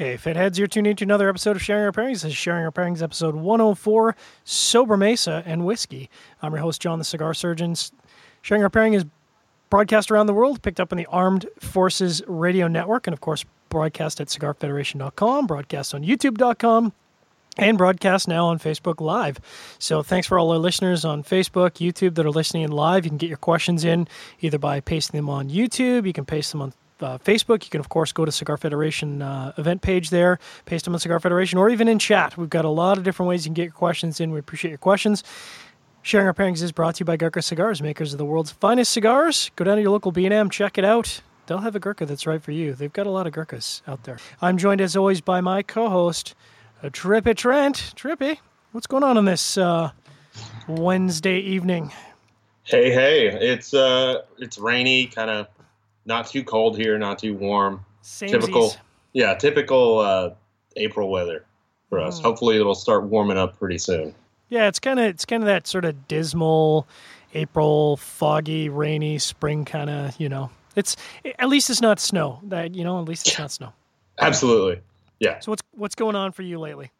Hey, Fitheads, you're tuned into another episode of Sharing Our Pairings. This is Sharing Our Pairings, episode 104, Sobremesa and Whiskey. I'm your host, John, the Cigar Surgeon. Sharing Our Pairing is broadcast around the world, picked up on the Armed Forces Radio Network, and of course, broadcast at CigarFederation.com, broadcast on YouTube.com, and broadcast now on Facebook Live. So thanks for all our listeners on Facebook, YouTube that are listening in live. You can get your questions in either by pasting them on YouTube, you can paste them on Facebook. You can, of course, go to Cigar Federation event page there, paste them on Cigar Federation, or even in chat. We've got a lot of different ways you can get your questions in. We appreciate your questions. Sharing Our Pairings is brought to you by Gurkha Cigars, makers of the world's finest cigars. Go down to your local B&M, check it out. They'll have a Gurkha that's right for you. They've got a lot of Gurkhas out there. I'm joined, as always, by my co-host, Trippy Trent. Trippy, what's going on this Wednesday evening? Hey, it's rainy, kind of. Not too cold here, not too warm. Samesies. Typical April weather for us. Hopefully, it'll start warming up pretty soon. Yeah, it's kind of that sort of dismal April, foggy, rainy spring kind of. You know, it's at least it's not snow. Absolutely, yeah. So what's going on for you lately?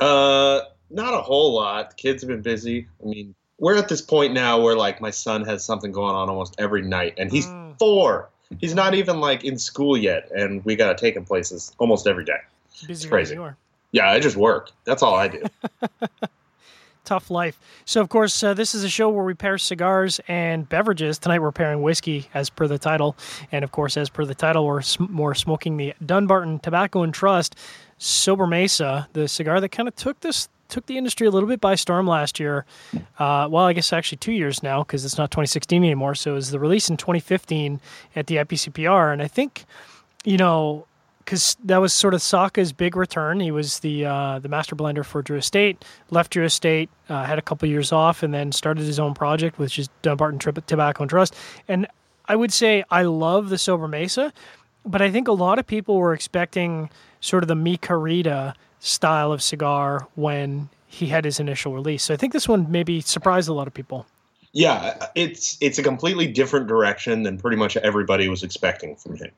Not a whole lot. Kids have been busy. I mean, we're at this point now where like my son has something going on almost every night, and he's 4. He's not even like in school yet, and we gotta take him places almost every day. It's crazy. Yeah, I just work. That's all I do. Tough life. So, of course, this is a show where we pair cigars and beverages. Tonight we're pairing whiskey, as per the title. And, of course, as per the title, we're smoking the Dunbarton Tobacco and Trust Sobremesa, the cigar that kind of took the industry a little bit by storm last year. Well, I guess actually 2 years now, because it's not 2016 anymore. So it was the release in 2015 at the IPCPR. And I think, you know, because that was sort of Saka's big return. He was the master blender for Drew Estate, left Drew Estate, had a couple years off, and then started his own project, which is Dunbarton Tobacco & Trust. And I would say I love the Sobremesa, but I think a lot of people were expecting sort of the Mi Querida style of cigar when he had his initial release. So I think this one maybe surprised a lot of people. Yeah, it's a completely different direction than pretty much everybody was expecting from him.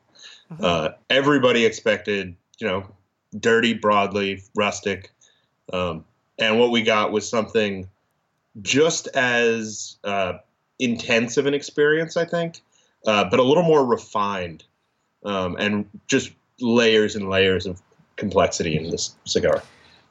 Mm-hmm. Everybody expected, you know, dirty, broadleaf, rustic. And what we got was something just as intense of an experience, I think, but a little more refined, and just layers and layers of complexity in this cigar.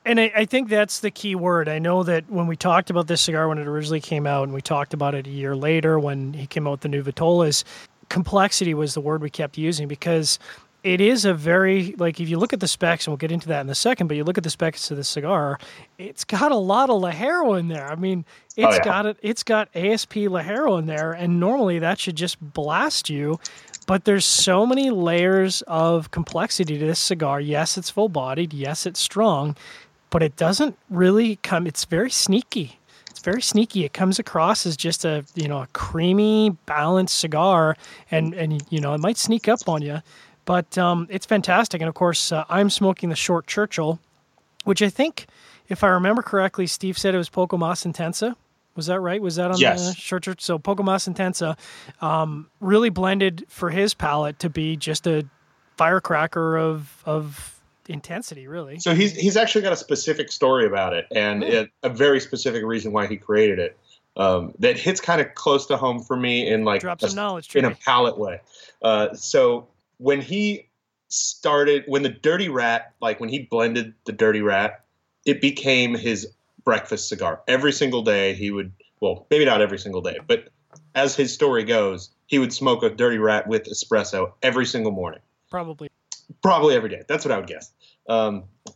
And I think that's the key word. I know that when we talked about this cigar when it originally came out, and we talked about it a year later when he came out with the new Vitolas, complexity was the word we kept using, because it is a very, like, if you look at the specs, and we'll get into that in a second, but you look at the specs of the cigar, it's got a lot of Lajero in there. I mean, it's got ASP Lajero in there, and normally that should just blast you. But there's so many layers of complexity to this cigar. Yes, it's full-bodied. Yes, it's strong. But it doesn't really come... It's very sneaky. It comes across as just a, you know, a creamy, balanced cigar. And you know, it might sneak up on you. But it's fantastic. And, of course, I'm smoking the Short Churchill, which I think, if I remember correctly, Steve said it was Poco Mas Intensa. Was that right? Was that on the Short Church? So Poco Mas Intensa really blended for his palate to be just a firecracker of intensity, really. So he's actually got a specific story about it, and a very specific reason why he created it that hits kind of close to home for me in like in a palate way. So when he started, when he blended the Dirty Rat, it became his breakfast cigar. Every single day he would, well, maybe not every single day, but as his story goes, he would smoke a Dirty Rat with espresso every single morning. Probably every day. That's what I would guess.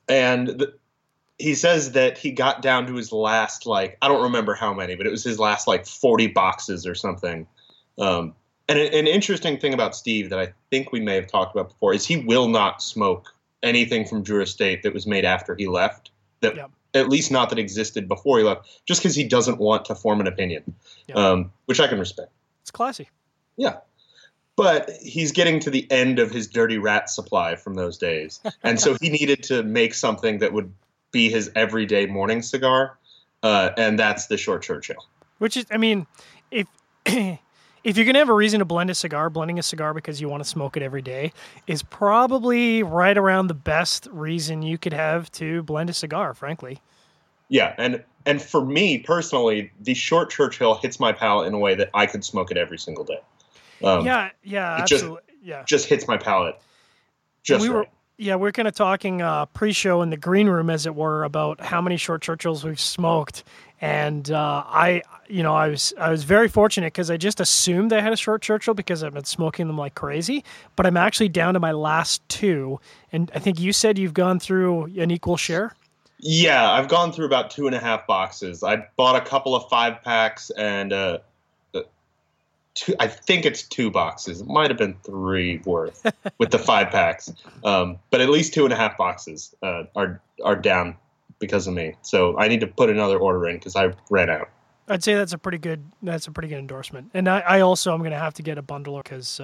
And he says that he got down to his last, like, I don't remember how many, but it was his last like 40 boxes or something. And an interesting thing about Steve that I think we may have talked about before is he will not smoke anything from Drew Estate that was made after he left. At least not that existed before he left, just because he doesn't want to form an opinion, which I can respect. It's classy. Yeah. But he's getting to the end of his Dirty Rat supply from those days. And so he needed to make something that would be his everyday morning cigar. And that's the Short Churchill. Which is, I mean, if if you're going to have a reason to blend a cigar, blending a cigar because you want to smoke it every day is probably right around the best reason you could have to blend a cigar, frankly. Yeah, and for me personally, the short Churchill hits my palate in a way that I could smoke it every single day. Absolutely. Just hits my palate. We're kind of talking pre-show in the green room, as it were, about how many short Churchills we've smoked, and I was very fortunate because I just assumed I had a short Churchill because I've been smoking them like crazy. But I'm actually down to my last two, and I think you said you've gone through an equal share. Yeah, I've gone through about 2.5 boxes. I bought a couple of 5-packs and I think it's 2 boxes. It might have been 3 worth with the 5-packs. But at least 2.5 boxes are down because of me. So I need to put another order in because I ran out. I'd say that's a pretty good endorsement. And I also am going to have to get a bundler because,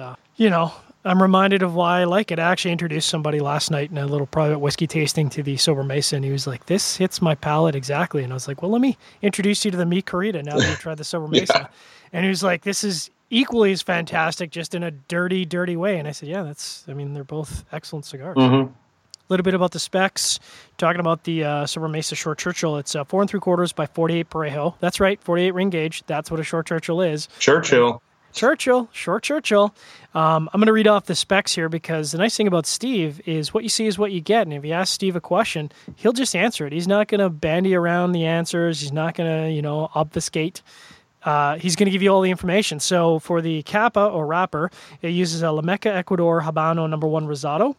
I'm reminded of why I like it. I actually introduced somebody last night in a little private whiskey tasting to the Sobremesa, and he was like, this hits my palate exactly. And I was like, well, let me introduce you to the Mi Querida now that you tried the Sobremesa. Yeah. And he was like, this is equally as fantastic, just in a dirty, dirty way. And I said, yeah, they're both excellent cigars. Mm-hmm. A little bit about the specs. Talking about the Sobremesa Short Churchill, it's 4 3/4 by 48 Parejo. That's right, 48 ring gauge. That's what a Short Churchill is. Short Churchill. I'm going to read off the specs here because the nice thing about Steve is what you see is what you get. And if you ask Steve a question, he'll just answer it. He's not going to bandy around the answers. He's not going to, obfuscate. He's going to give you all the information. So for the Capa or wrapper, it uses a Lameca Ecuador Habano No. 1 Rosado.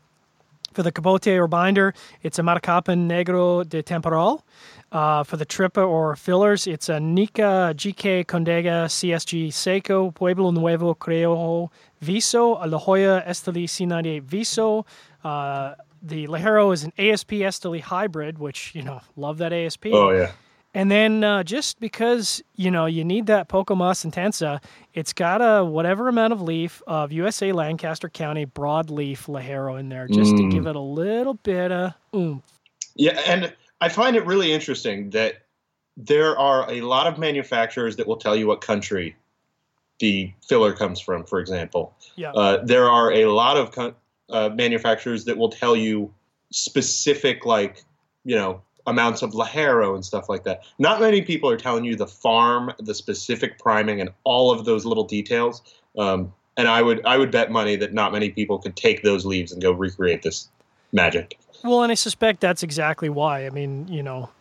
For the capote or binder, it's a Maracapán Negro de Temporal. For the trippa or fillers, it's a Nica GK Condega CSG Seco Pueblo Nuevo Creojo Viso, La Jolla Esteli C98 Viso. The Lajero is an ASP Esteli hybrid, which, love that ASP. Oh, yeah. And then just because, you need that Poco Mas Intensa, it's got a whatever amount of leaf of USA Lancaster County broadleaf Lajero in there just to give it a little bit of oomph. Yeah, and I find it really interesting that there are a lot of manufacturers that will tell you what country the filler comes from, for example. Yeah. There are a lot of manufacturers that will tell you specific, amounts of Lajero and stuff like that. Not many people are telling you the farm, the specific priming, and all of those little details. And I would bet money that not many people could take those leaves and go recreate this magic. Well, and I suspect that's exactly why. I mean,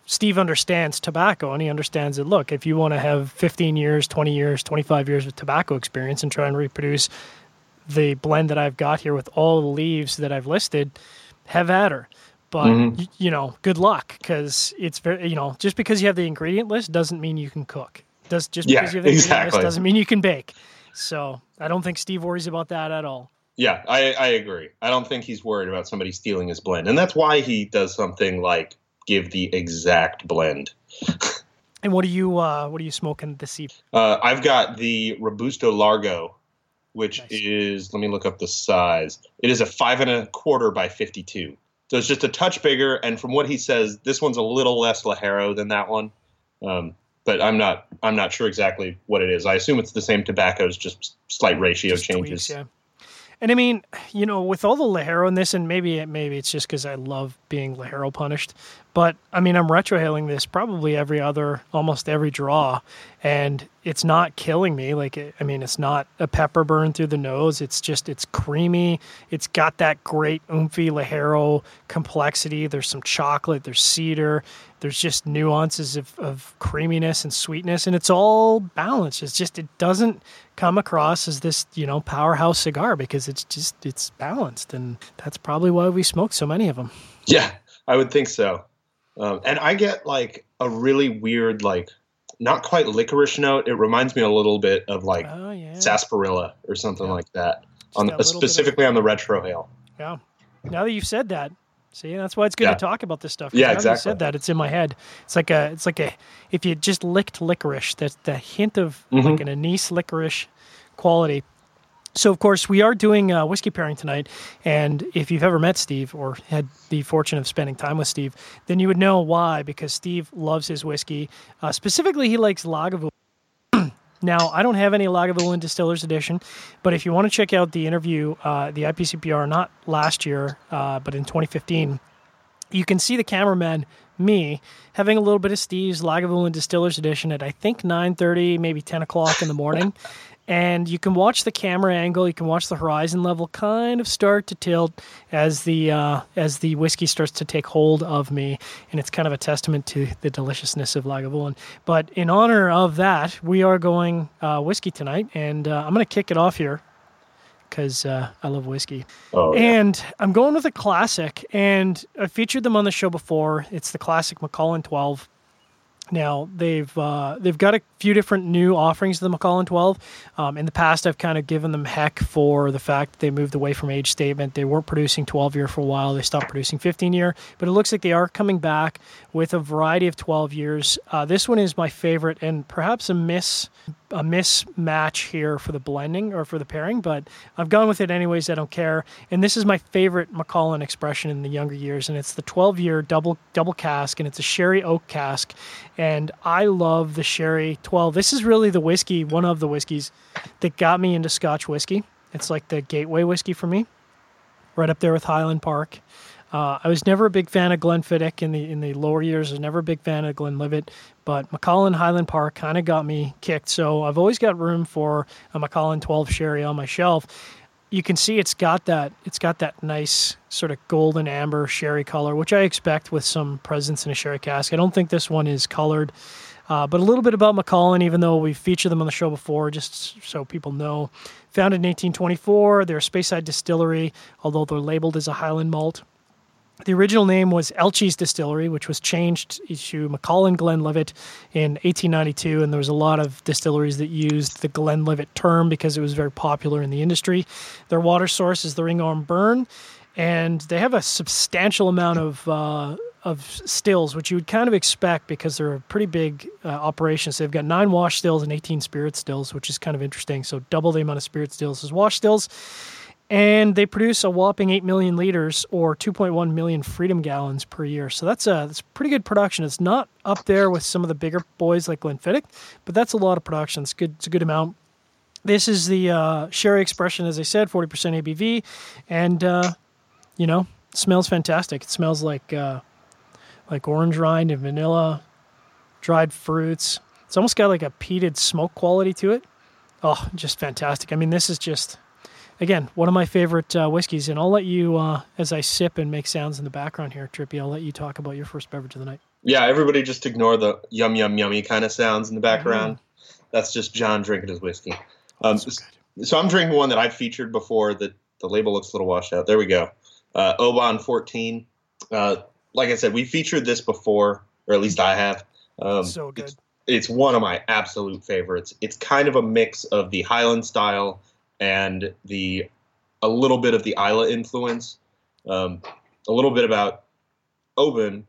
Steve understands tobacco, and he understands that, look, if you want to have 15 years, 20 years, 25 years of tobacco experience and try and reproduce the blend that I've got here with all the leaves that I've listed, have at her. But, good luck, because it's very, just because you have the ingredient list doesn't mean you can cook. Because you have the ingredient list doesn't mean you can bake. So I don't think Steve worries about that at all. Yeah, I agree. I don't think he's worried about somebody stealing his blend. And that's why he does something like give the exact blend. And what are you smoking this evening? I've got the Robusto Largo, which is, let me look up the size. It is a 5 1/4 by 52. So it's just a touch bigger, and from what he says, this one's a little less Lajero than that one. But I'm not sure exactly what it is. I assume it's the same tobaccos, just slight ratio changes. Tweaks, yeah. And I mean, with all the Lajero in this, and maybe it's just because I love being Lajero punished, but I mean, I'm retrohaling this probably almost every draw, and it's not killing me. It's not a pepper burn through the nose. It's creamy. It's got that great oomphy Lajero complexity. There's some chocolate, there's cedar, there's just nuances of creaminess and sweetness, and it's all balanced. It's just, it doesn't come across as this, powerhouse cigar because it's balanced, and that's probably why we smoke so many of them. Yeah, I would think so. And I get a really weird, not quite licorice note. It reminds me a little bit of sarsaparilla or something like that, specifically on the retrohale. Yeah. Now that you've said that, see, that's why it's good to talk about this stuff. Yeah, exactly. Now that you said that, it's in my head. It's like a if you just licked licorice, that's the hint of like an anise licorice quality. So, of course, we are doing a whiskey pairing tonight, and if you've ever met Steve or had the fortune of spending time with Steve, then you would know why, because Steve loves his whiskey. Specifically, he likes Lagavulin. Now, I don't have any Lagavulin Distillers Edition, but if you want to check out the interview, the IPCPR, not last year, but in 2015, you can see the cameraman, me, having a little bit of Steve's Lagavulin Distillers Edition at, I think, 9:30, maybe 10 o'clock in the morning. And you can watch the camera angle, you can watch the horizon level kind of start to tilt as the whiskey starts to take hold of me, and it's kind of a testament to the deliciousness of Lagavulin. But in honor of that, we are going whiskey tonight, and I'm going to kick it off here because I love whiskey. Oh, yeah. And I'm going with a classic, and I featured them on the show before. It's the classic Macallan 12. Now, they've got a few different new offerings to the Macallan 12. In the past, I've kind of given them heck for the fact that they moved away from age statement. They weren't producing 12-year for a while. They stopped producing 15-year. But it looks like they are coming back with a variety of 12 years. This one is my favorite and perhaps a mismatch here for the blending or for the pairing, but I've gone with it anyways. I don't care. And this is my favorite Macallan expression in the younger years, and it's the 12-year double cask, and it's a sherry oak cask. And I love the sherry 12. This is really the whiskey, one of the whiskeys that got me into Scotch whiskey. It's like the gateway whiskey for me, right up there with Highland Park. I was never a big fan of Glenfiddich in the lower years. I was never a big fan of Glenlivet, but Macallan Highland Park kind of got me kicked. So I've always got room for a Macallan 12 sherry on my shelf. You can see it's got that nice sort of golden amber sherry color, which I expect with some presence in a sherry cask. I don't think this one is colored. But a little bit about Macallan, even though we featured them on the show before, just so people know. Founded in 1824, they're a Speyside distillery, although they're labeled as a Highland malt. The original name was Elchie's Distillery, which was changed to Macallan Glenlivet in 1892, and there was a lot of distilleries that used the Glenlivet term because it was very popular in the industry. Their water source is the Ringarm Burn, and they have a substantial amount of stills, which you would kind of expect because they're a pretty big operation. So they've got 9 wash stills and 18 spirit stills, which is kind of interesting. So double the amount of spirit stills as wash stills. And they produce a whopping 8 million liters or 2.1 million freedom gallons per year. So that's pretty good production. It's not up there with some of the bigger boys like Glenfiddich, but that's a lot of production. It's a good amount. This is the sherry expression, as I said, 40% ABV. And, smells fantastic. It smells like orange rind and vanilla, dried fruits. It's almost got like a peated smoke quality to it. Oh, just fantastic. I mean, this is just... Again, one of my favorite whiskeys, and I'll let you, as I sip and make sounds in the background here, Trippy, I'll let you talk about your first beverage of the night. Yeah, everybody just ignore the yum, yum, yummy kind of sounds in the background. Mm. That's just John drinking his whiskey. So I'm drinking one that I've featured before that the label looks a little washed out. There we go. Oban 14. Like I said, we featured this before, or at least I have. So good. It's one of my absolute favorites. It's kind of a mix of the Highland style and a little bit of the Islay influence, a little bit about Oban.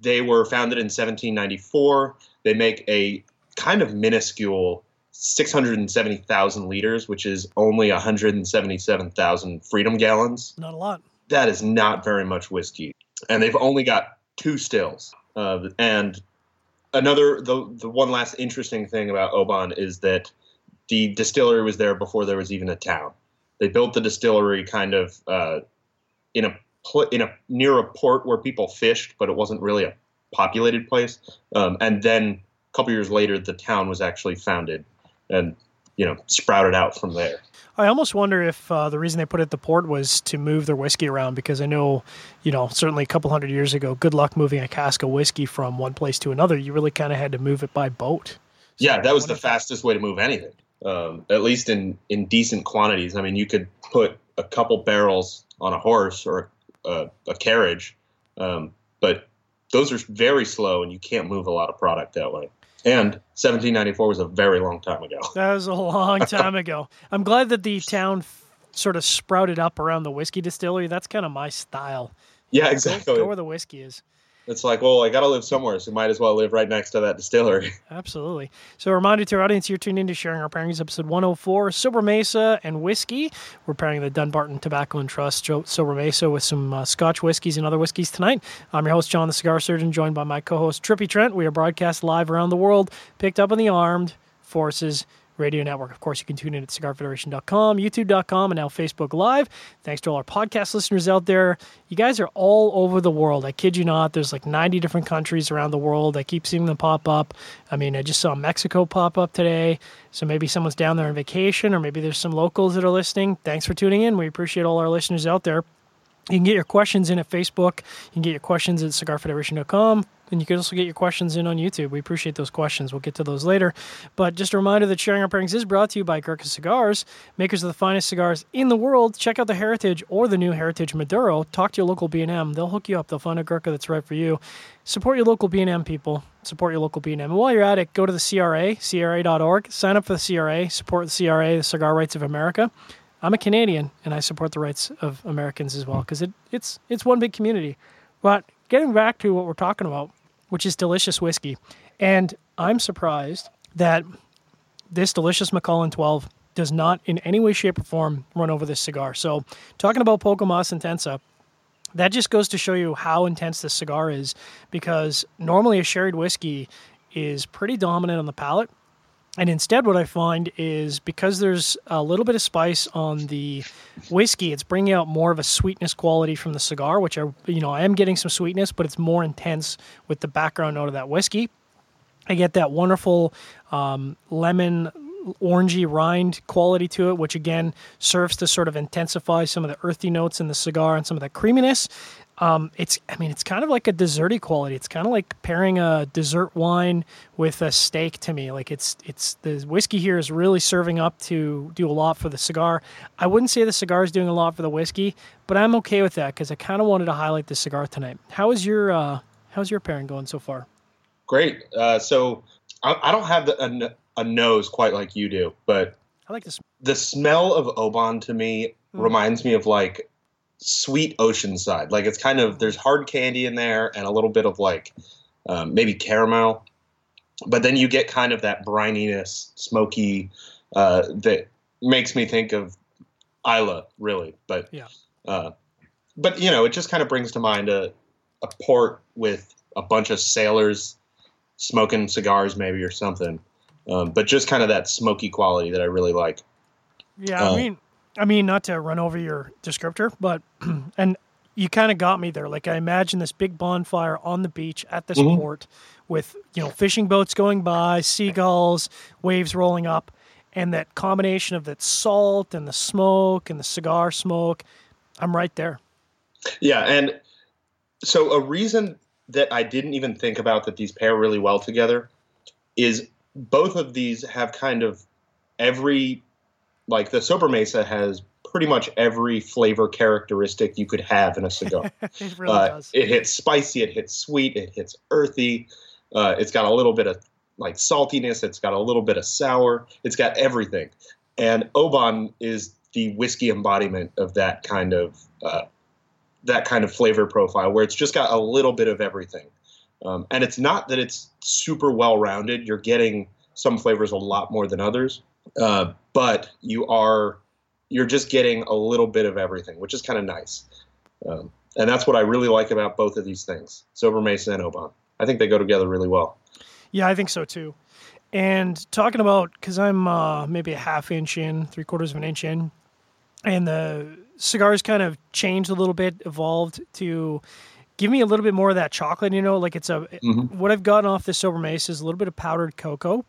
They were founded in 1794. They make a kind of minuscule 670,000 liters, which is only 177,000 freedom gallons. Not a lot. That is not very much whiskey. And they've only got 2 stills. And another, the one last interesting thing about Oban is that the distillery was there before there was even a town. They built the distillery kind of in a near a port where people fished, but it wasn't really a populated place. And then a couple years later, the town was actually founded and sprouted out from there. I almost wonder if the reason they put it at the port was to move their whiskey around, because I know, certainly a couple hundred years ago, good luck moving a cask of whiskey from one place to another. You really kind of had to move it by boat. So yeah, that was the fastest way to move anything. At least in decent quantities. I mean, you could put a couple barrels on a horse or a carriage, but those are very slow, and you can't move a lot of product that way. And 1794 was a very long time ago. That was a long time ago. I'm glad that the town sort of sprouted up around the whiskey distillery. That's kind of my style. Yeah, exactly. Go where the whiskey is. It's like, well, I got to live somewhere, so might as well live right next to that distillery. Absolutely. So a reminder to our audience, you're tuned into Sharing Our Pairings, episode 104, Sobremesa and Whiskey. We're pairing the Dunbarton Tobacco & Trust Sobremesa with some Scotch whiskeys and other whiskeys tonight. I'm your host, John the Cigar Surgeon, joined by my co-host, Trippy Trent. We are broadcast live around the world, picked up on the Armed Forces Radio Network. Of course, you can tune in at CigarFederation.com, YouTube.com, and now Facebook Live. Thanks to all our podcast listeners out there. You guys are all over the world. I kid you not. There's like 90 different countries around the world. I keep seeing them pop up. I mean, I just saw Mexico pop up today. So maybe someone's down there on vacation, or maybe there's some locals that are listening. Thanks for tuning in. We appreciate all our listeners out there. You can get your questions in at Facebook. You can get your questions at CigarFederation.com. And you can also get your questions in on YouTube. We appreciate those questions. We'll get to those later. But just a reminder that Sharing Our Pairings is brought to you by Gurkha Cigars, makers of the finest cigars in the world. Check out the Heritage or the new Heritage Maduro. Talk to your local B&M. They'll hook you up. They'll find a Gurkha that's right for you. Support your local B&M, people. Support your local B&M. And while you're at it, go to the CRA, CRA.org. Sign up for the CRA. Support the CRA, the Cigar Rights of America. I'm a Canadian, and I support the rights of Americans as well, because it's one big community. But getting back to what we're talking about, which is delicious whiskey, and I'm surprised that this delicious Macallan 12 does not in any way, shape, or form run over this cigar. So talking about Poco Mas Intensa, that just goes to show you how intense this cigar is, because normally a sherried whiskey is pretty dominant on the palate. And instead what I find is because there's a little bit of spice on the whiskey, it's bringing out more of a sweetness quality from the cigar, which I am getting some sweetness, but it's more intense with the background note of that whiskey. I get that wonderful lemon, orangey rind quality to it, which again serves to sort of intensify some of the earthy notes in the cigar and some of that creaminess. It's kind of like a desserty quality. It's kind of like pairing a dessert wine with a steak to me. Like it's the whiskey here is really serving up to do a lot for the cigar. I wouldn't say the cigar is doing a lot for the whiskey, but I'm okay with that because I kind of wanted to highlight the cigar tonight. How's your pairing going so far? Great. So I don't have a nose quite like you do, but I like the smell of Oban to me reminds me of like sweet Oceanside. Like it's kind of, there's hard candy in there and a little bit of like maybe caramel, but then you get kind of that brininess, smoky that makes me think of Isla really. But yeah, but you know, it just kind of brings to mind a port with a bunch of sailors smoking cigars maybe or something. But just kind of that smoky quality that I really like. Yeah, I mean, not to run over your descriptor, but and you kind of got me there. Like I imagine this big bonfire on the beach at this port with, you know, fishing boats going by, seagulls, waves rolling up, and that combination of that salt and the smoke and the cigar smoke. I'm right there. Yeah, and so a reason that I didn't even think about that these pair really well together is both of these have kind of every, like the Sobremesa has pretty much every flavor characteristic you could have in a cigar. It really does. It hits spicy, it hits sweet, it hits earthy. It's got a little bit of like saltiness. It's got a little bit of sour. It's got everything. And Oban is the whiskey embodiment of that kind of flavor profile where it's just got a little bit of everything. And it's not that it's super well-rounded. You're getting some flavors a lot more than others, but you're just getting a little bit of everything, which is kind of nice. And that's what I really like about both of these things, Sobremesa and Oban. I think they go together really well. Yeah, I think so too. And talking about, because I'm maybe a half inch in, 3/4 of an inch in, and the cigars kind of changed a little bit, evolved to give me a little bit more of that chocolate, you know, like it's what I've gotten off this Sobremesa is a little bit of powdered cocoa.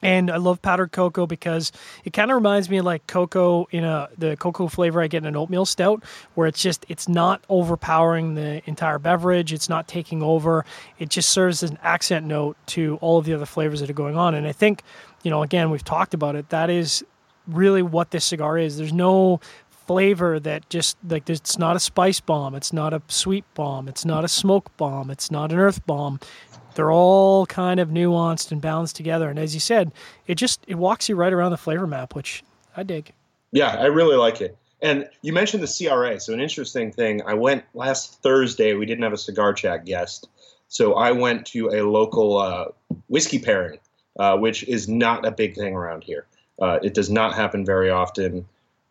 And I love powdered cocoa because it kind of reminds me of like cocoa in the cocoa flavor I get in an oatmeal stout, where it's not overpowering the entire beverage. It's not taking over. It just serves as an accent note to all of the other flavors that are going on. And I think, you know, again, we've talked about it. That is really what this cigar is. There's no flavor that just like it's not a spice bomb, it's not a sweet bomb, it's not a smoke bomb, it's not an earth bomb. They're all kind of nuanced and balanced together. And as you said, it walks you right around the flavor map, which I dig. Yeah, I really like it. And you mentioned the CRA. So an interesting thing, I went last Thursday, we didn't have a Cigar Chat guest. So I went to a local whiskey pairing, which is not a big thing around here. It does not happen very often.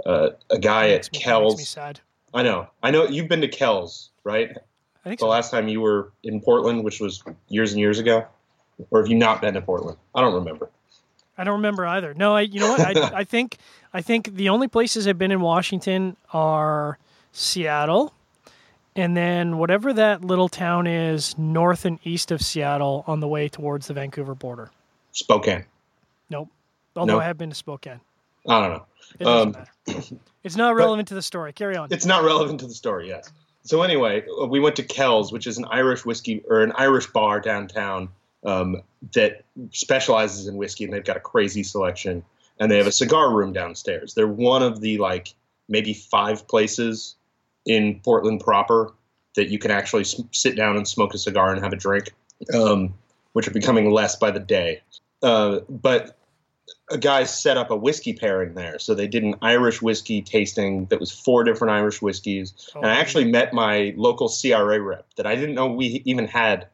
A guy at Kells. Makes me sad. I know. You've been to Kells, right? I think so. The last time you were in Portland, which was years and years ago, or have you not been to Portland? I don't remember. I don't remember either. No, you know what? I think the only places I've been in Washington are Seattle, and then whatever that little town is north and east of Seattle on the way towards the Vancouver border. Spokane. Nope. Although I have been to Spokane. I don't know. It doesn't matter. It's not relevant to the story. Carry on. It's not relevant to the story, yes. So anyway, we went to Kells, which is an Irish whiskey or an Irish bar downtown that specializes in whiskey, and they've got a crazy selection. And they have a cigar room downstairs. They're one of the maybe five places in Portland proper that you can actually sit down and smoke a cigar and have a drink, which are becoming less by the day. But a guy set up a whiskey pairing there. So they did an Irish whiskey tasting that was 4 different Irish whiskeys. Oh, and I actually met my local CRA rep that I didn't know we even had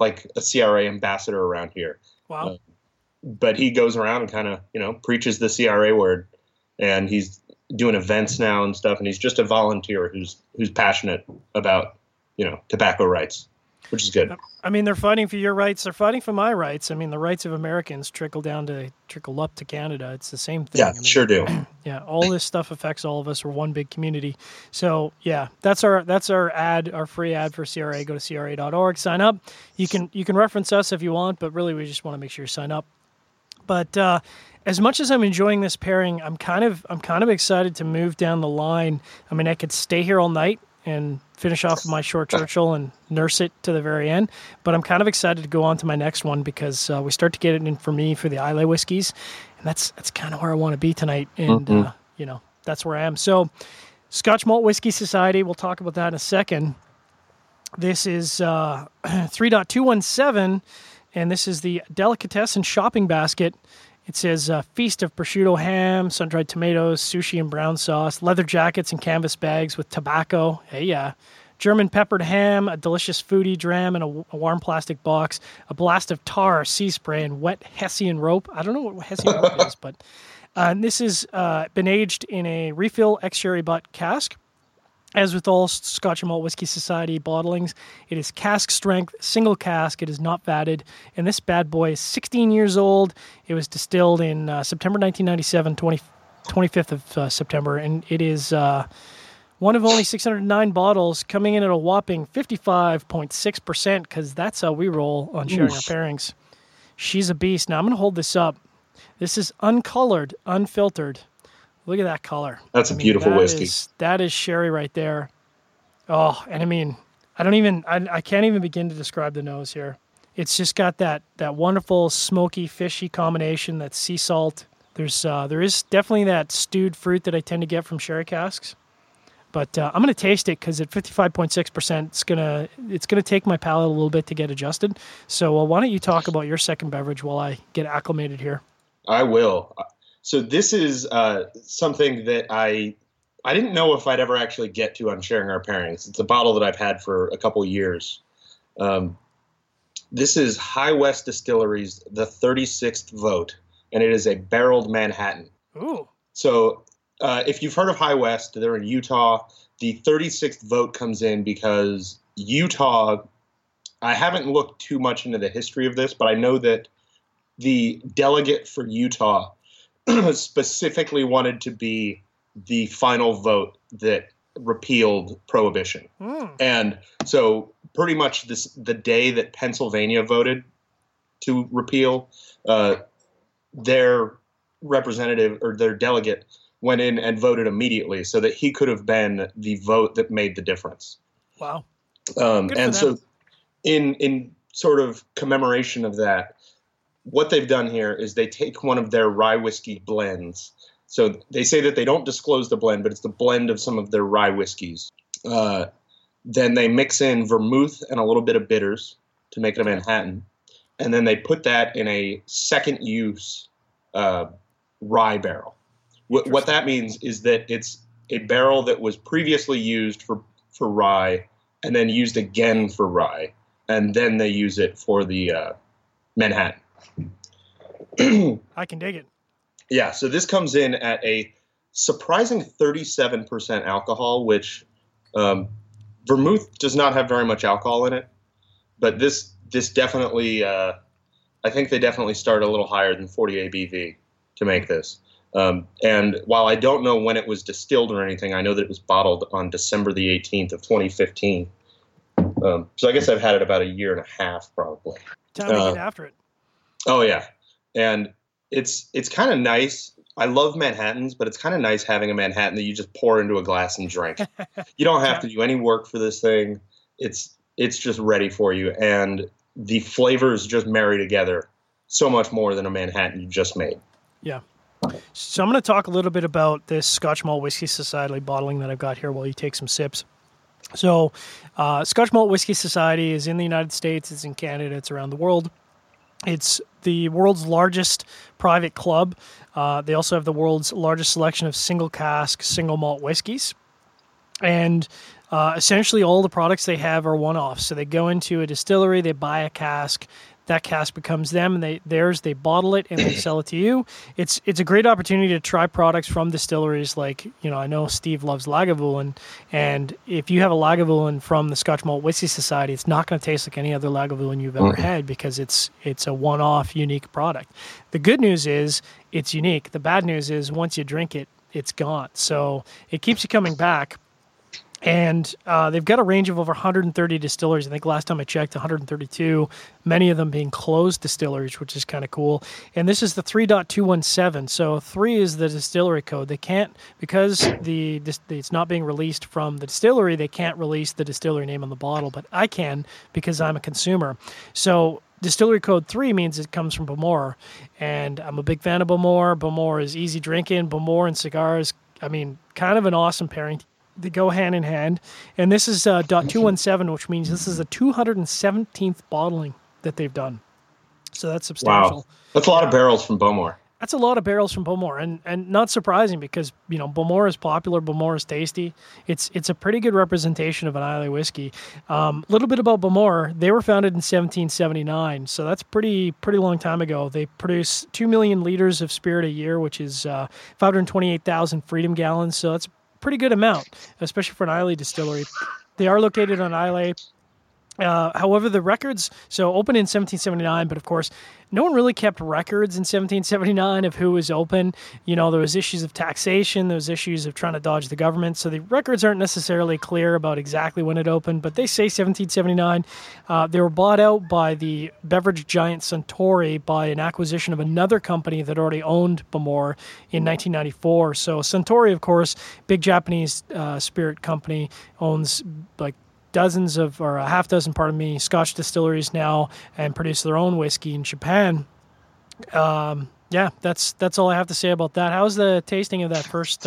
a CRA ambassador around here. Wow. But he goes around and kind of, preaches the CRA word, and he's doing events now and stuff. And he's just a volunteer who's passionate about, tobacco rights, which is good. I mean, they're fighting for your rights. They're fighting for my rights. I mean, the rights of Americans trickle up to Canada. It's the same thing. Yeah, sure do. Yeah. All this stuff affects all of us. We're one big community. So yeah, that's our ad, our free ad for CRA. Go to CRA.org, sign up. You can reference us if you want, but really we just want to make sure you sign up. But, as much as I'm enjoying this pairing, I'm kind of excited to move down the line. I mean, I could stay here all night and finish off my short Churchill and nurse it to the very end. But I'm kind of excited to go on to my next one because we start to get it in for the Islay whiskeys. And that's kind of where I want to be tonight. And, that's where I am. So Scotch Malt Whiskey Society, we'll talk about that in a second. This is 3.217, and this is the Delicatessen Shopping Basket. It says feast of prosciutto ham, sun-dried tomatoes, sushi and brown sauce, leather jackets and canvas bags with tobacco. Hey, yeah. German peppered ham, a delicious foodie dram in a warm plastic box, a blast of tar, sea spray, and wet Hessian rope. I don't know what Hessian rope is, but this has been aged in a refill ex-sherry butt cask. As with all Scotch Malt Whiskey Society bottlings, it is cask strength, single cask. It is not vatted. And this bad boy is 16 years old. It was distilled in September 1997, 25th of September. And it is one of only 609 bottles, coming in at a whopping 55.6%, because that's how we roll on sharing our pairings. She's a beast. Now, I'm going to hold this up. This is uncolored, unfiltered. Look at that color. That's a beautiful whiskey. That is sherry right there. Oh, and I mean, I can't even begin to describe the nose here. It's just got that wonderful smoky, fishy combination, that sea salt. There is definitely that stewed fruit that I tend to get from sherry casks. But I'm going to taste it because at 55.6%, it's gonna take my palate a little bit to get adjusted. So why don't you talk about your second beverage while I get acclimated here? I will. So this is something that I didn't know if I'd ever actually get to on Sharing Our Pairings. It's a bottle that I've had for a couple years. This is High West Distillery's The 36th Vote, and it is a barreled Manhattan. Ooh. So if you've heard of High West, they're in Utah. The 36th Vote comes in because Utah, I haven't looked too much into the history of this, but I know that the delegate for Utah specifically wanted to be the final vote that repealed prohibition. And so pretty much the day that Pennsylvania voted to repeal, their representative or their delegate went in and voted immediately so that he could have been the vote that made the difference. Wow. And so in sort of commemoration of that, what they've done here is they take one of their rye whiskey blends. So they say that they don't disclose the blend, but it's the blend of some of their rye whiskeys. Then they mix in vermouth and a little bit of bitters to make it a Manhattan. And then they put that in a second use rye barrel. What that means is that it's a barrel that was previously used for rye and then used again for rye. And then they use it for the Manhattan. I can dig it. Yeah, so this comes in at a surprising 37% alcohol, which vermouth does not have very much alcohol in it, but this definitely I think they definitely start a little higher than 40 ABV to make this. And while I don't know when it was distilled or anything, I know that it was bottled on December the 18th of 2015. So I guess I've had it about a year and a half probably. Time to get after it. Oh, yeah. And it's kind of nice. I love Manhattans, but it's kind of nice having a Manhattan that you just pour into a glass and drink. You don't have to do any work for this thing. It's just ready for you. And the flavors just marry together so much more than a Manhattan you just made. Yeah. So I'm going to talk a little bit about this Scotch Malt Whiskey Society bottling that I've got here while you take some sips. So Scotch Malt Whiskey Society is in the United States. It's in Canada. It's around the world. It's the world's largest private club. They also have the world's largest selection of single cask, single malt whiskeys. And essentially all the products they have are one-offs. So they go into a distillery, they buy a cask, that cask becomes them, and they bottle it, and they sell it to you. It's a great opportunity to try products from distilleries like, you know, I know Steve loves Lagavulin, and if you have a Lagavulin from the Scotch Malt Whiskey Society, it's not going to taste like any other Lagavulin you've ever had because it's a one-off, unique product. The good news is it's unique. The bad news is once you drink it, it's gone. So it keeps you coming back. And they've got a range of over 130 distilleries. I think last time I checked, 132, many of them being closed distilleries, which is kind of cool. And this is the 3.217. So 3 is the distillery code. They can't, because it's not being released from the distillery, they can't release the distillery name on the bottle. But I can, because I'm a consumer. So distillery code 3 means it comes from Bowmore. And I'm a big fan of Bowmore. Bowmore is easy drinking. Bowmore and cigars, I mean, kind of an awesome pairing. They go hand in hand, and this is .217, which means this is the 217th bottling that they've done. So that's substantial. Wow. That's a lot of barrels from Bowmore. That's a lot of barrels from Bowmore, and not surprising because, you know, Bowmore is popular, Bowmore is tasty. It's a pretty good representation of an Islay whiskey. Little bit about Bowmore. They were founded in 1779, so that's pretty long time ago. They produce 2 million liters of spirit a year, which is 528,000 freedom gallons, so that's pretty good amount, especially for an Islay distillery. They are located on Islay. However, the records, so open in 1779, but of course, no one really kept records in 1779 of who was open. You know, there was issues of taxation, there was issues of trying to dodge the government, so the records aren't necessarily clear about exactly when it opened, but they say 1779. They were bought out by the beverage giant Suntory by an acquisition of another company that already owned Bowmore in 1994. So Suntory, of course, big Japanese spirit company, owns like dozens of, or a half dozen, pardon me, Scotch distilleries now, and produce their own whiskey in Japan. Yeah, that's all I have to say about that. How's the tasting of that first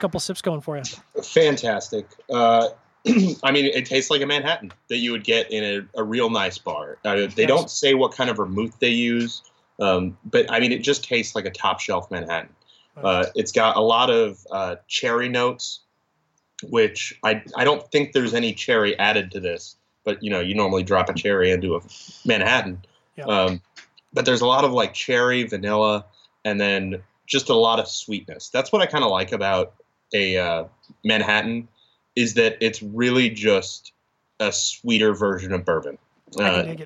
couple sips going for you? Fantastic. I mean, it tastes like a Manhattan that you would get in a real nice bar. They don't say what kind of vermouth they use, but I mean, it just tastes like a top shelf Manhattan. It's got a lot of cherry notes, which I don't think there's any cherry added to this, but you know, you normally drop a cherry into a Manhattan. Yeah. But there's a lot of like cherry, vanilla, and then just a lot of sweetness. That's what I kind of like about a Manhattan, is that it's really just a sweeter version of bourbon,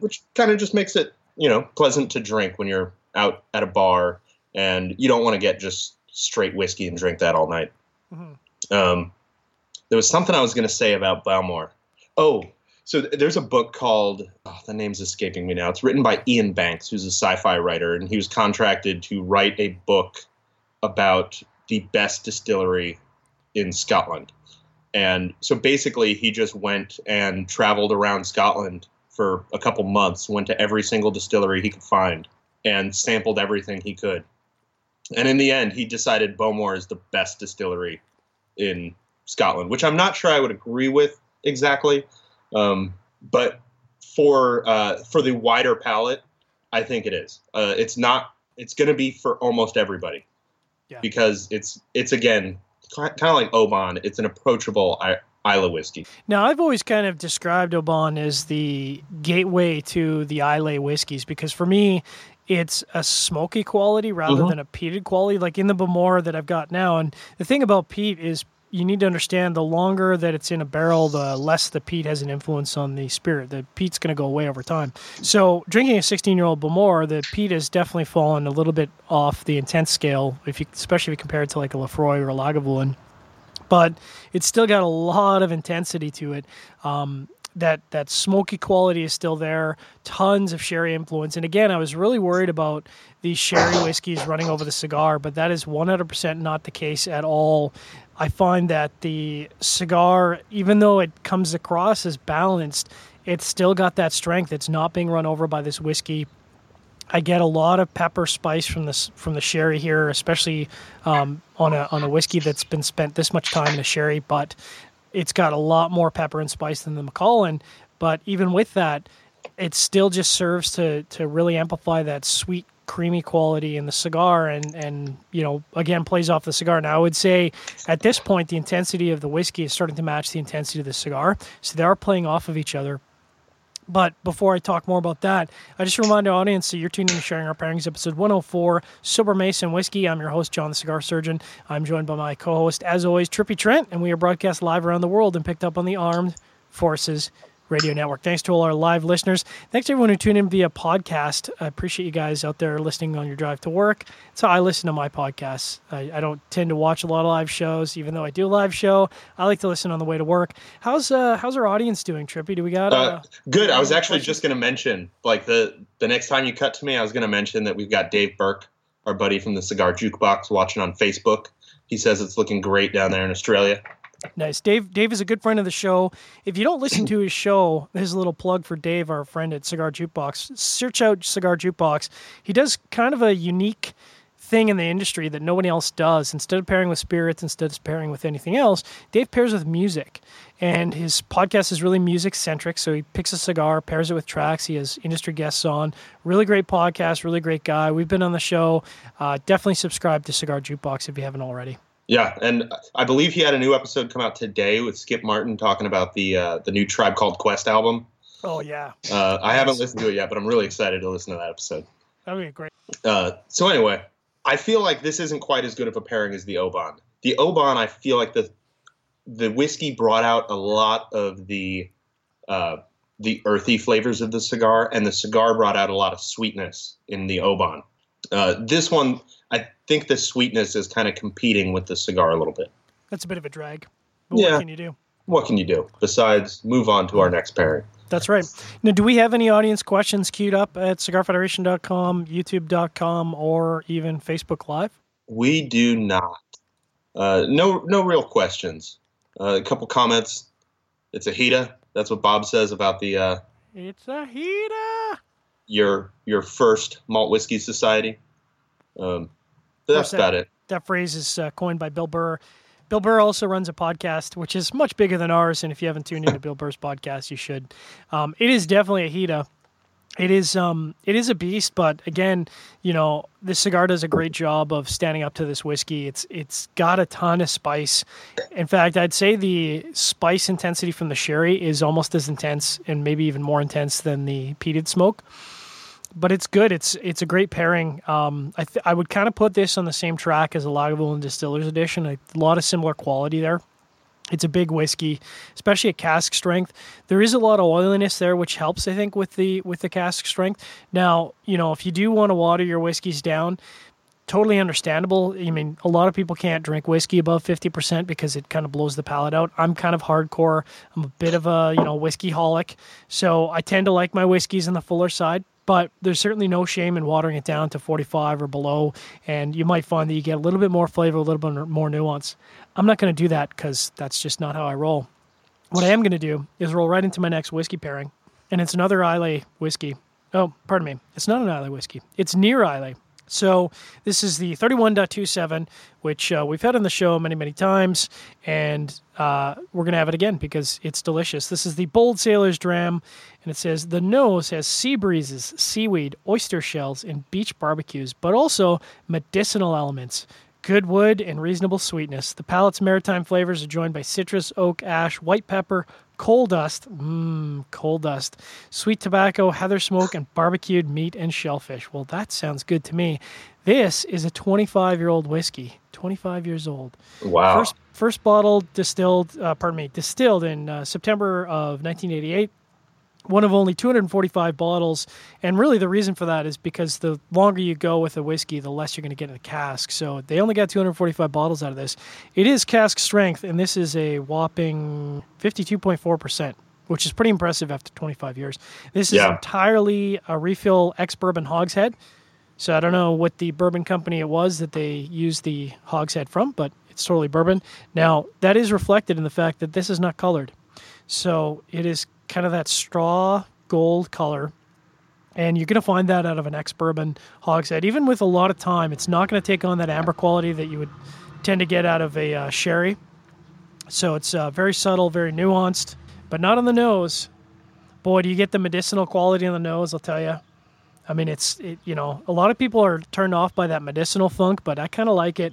which kind of just makes it, you know, pleasant to drink when you're out at a bar and you don't want to get just straight whiskey and drink that all night. Mm-hmm. There was something I was going to say about Bowmore. Oh, so there's a book called, the name's escaping me now. It's written by Ian Banks, who's a sci-fi writer, and he was contracted to write a book about the best distillery in Scotland. And so basically he just went and traveled around Scotland for a couple months, went to every single distillery he could find, and sampled everything he could. And in the end, he decided Bowmore is the best distillery in Scotland, which I'm not sure I would agree with exactly, but for the wider palate, I think it is. It's not. It's going to be for almost everybody, because it's again kind of like Oban. It's an approachable Islay whiskey. Now, I've always kind of described Oban as the gateway to the Islay whiskeys, because for me, it's a smoky quality rather than a peated quality, like in the Bowmore that I've got now. And the thing about peat is you need to understand the longer that it's in a barrel, the less the peat has an influence on the spirit. The peat's going to go away over time. So drinking a 16-year-old Bowmore, the peat has definitely fallen a little bit off the intense scale, especially if you compare it to like a Laphroaig or a Lagavulin. But it's still got a lot of intensity to it. That smoky quality is still there, tons of sherry influence. And again, I was really worried about these sherry whiskeys running over the cigar, but that is 100% not the case at all. I find that the cigar, even though it comes across as balanced, it's still got that strength. It's not being run over by this whiskey. I get a lot of pepper spice from the sherry here, especially on a whiskey that's been spent this much time in a sherry butt. It's got a lot more pepper and spice than the Macallan, but even with that, it still just serves to really amplify that sweet, creamy quality in the cigar and you know, again, plays off the cigar. Now, I would say at this point, the intensity of the whiskey is starting to match the intensity of the cigar, so they are playing off of each other. But before I talk more about that, I just remind the audience that you're tuning in to Sharing Our Pairings, episode 104, Sobremesa and Whiskey. I'm your host, John the Cigar Surgeon. I'm joined by my co-host, as always, Trippy Trent, and we are broadcast live around the world and picked up on the Armed Forces Radio Network. Thanks to all our live listeners. Thanks to everyone who tuned in via podcast. I appreciate you guys out there listening on your drive to work. That's how I listen to my podcasts. I don't tend to watch a lot of live shows, even though I do live show. I like to listen on the way to work. How's our audience doing, Trippy? Do we got good? I was actually just going to mention, like the next time you cut to me, I was going to mention that we've got Dave Burke, our buddy from the Cigar Jukebox, watching on Facebook. He says it's looking great down there in Australia. Nice. Dave is a good friend of the show. If you don't listen to his show, there's a little plug for Dave, our friend at Cigar Jukebox. Search out Cigar Jukebox. He does kind of a unique thing in the industry that nobody else does. Instead of pairing with spirits, instead of pairing with anything else, Dave pairs with music. And his podcast is really music-centric, so he picks a cigar, pairs it with tracks. He has industry guests on. Really great podcast, really great guy. We've been on the show. Definitely subscribe to Cigar Jukebox if you haven't already. Yeah, and I believe he had a new episode come out today with Skip Martin talking about the new Tribe Called Quest album. Oh, yeah. I haven't listened to it yet, but I'm really excited to listen to that episode. That would be great. So anyway, I feel like this isn't quite as good of a pairing as the Oban. The Oban, I feel like the whiskey brought out a lot of the earthy flavors of the cigar, and the cigar brought out a lot of sweetness in the Oban. This one, I think the sweetness is kind of competing with the cigar a little bit. That's a bit of a drag. But yeah. What can you do? What can you do besides move on to our next pairing? That's right. Now, do we have any audience questions queued up at CigarFederation.com, YouTube.com, or even Facebook Live? We do not. No real questions. A couple comments. It's a heater. That's what Bob says about the... it's a heater! Your first malt whiskey society. That's about it. That phrase is coined by Bill Burr. Bill Burr also runs a podcast, which is much bigger than ours. And if you haven't tuned into Bill Burr's podcast, you should. It is definitely a heater. It is a beast, but again, you know, this cigar does a great job of standing up to this whiskey. It's got a ton of spice. In fact, I'd say the spice intensity from the sherry is almost as intense and maybe even more intense than the peated smoke. But it's good. It's a great pairing. I would kind of put this on the same track as the Lagavulin Distillers Edition. A lot of similar quality there. It's a big whiskey, especially at cask strength. There is a lot of oiliness there, which helps, I think, with the cask strength. Now, you know, if you do want to water your whiskeys down, totally understandable. I mean, a lot of people can't drink whiskey above 50% because it kind of blows the palate out. I'm kind of hardcore. I'm a bit of a, you know, whiskey holic, so I tend to like my whiskeys on the fuller side. But there's certainly no shame in watering it down to 45 or below, and you might find that you get a little bit more flavor, a little bit more nuance. I'm not going to do that because that's just not how I roll. What I am going to do is roll right into my next whiskey pairing, and it's another Islay whiskey. Oh, pardon me. It's not an Islay whiskey. It's near Islay. So this is the 31.27, which we've had on the show many, many times, and we're going to have it again because it's delicious. This is the Bold Sailor's Dram, and it says, the nose has sea breezes, seaweed, oyster shells, and beach barbecues, but also medicinal elements, good wood, and reasonable sweetness. The palate's maritime flavors are joined by citrus, oak, ash, white pepper, coal dust, sweet tobacco, heather smoke, and barbecued meat and shellfish. Well, that sounds good to me. This is a 25-year-old whiskey, 25 years old. Wow. First bottle distilled in September of 1988. One of only 245 bottles, and really the reason for that is because the longer you go with a whiskey, the less you're going to get in the cask. So they only got 245 bottles out of this. It is cask strength, and this is a whopping 52.4%, which is pretty impressive after 25 years. This is entirely a refill ex-bourbon hogshead. So I don't know what the bourbon company it was that they used the hogshead from, but it's totally bourbon. Now, that is reflected in the fact that this is not colored. So it is kind of that straw gold color, and you're going to find that out of an ex-bourbon hogshead. Even with a lot of time, it's not going to take on that amber quality that you would tend to get out of a sherry. So it's very subtle, very nuanced, but not on the nose. Boy, do you get the medicinal quality on the nose, I'll tell you. I mean, a lot of people are turned off by that medicinal funk, but I kind of like it,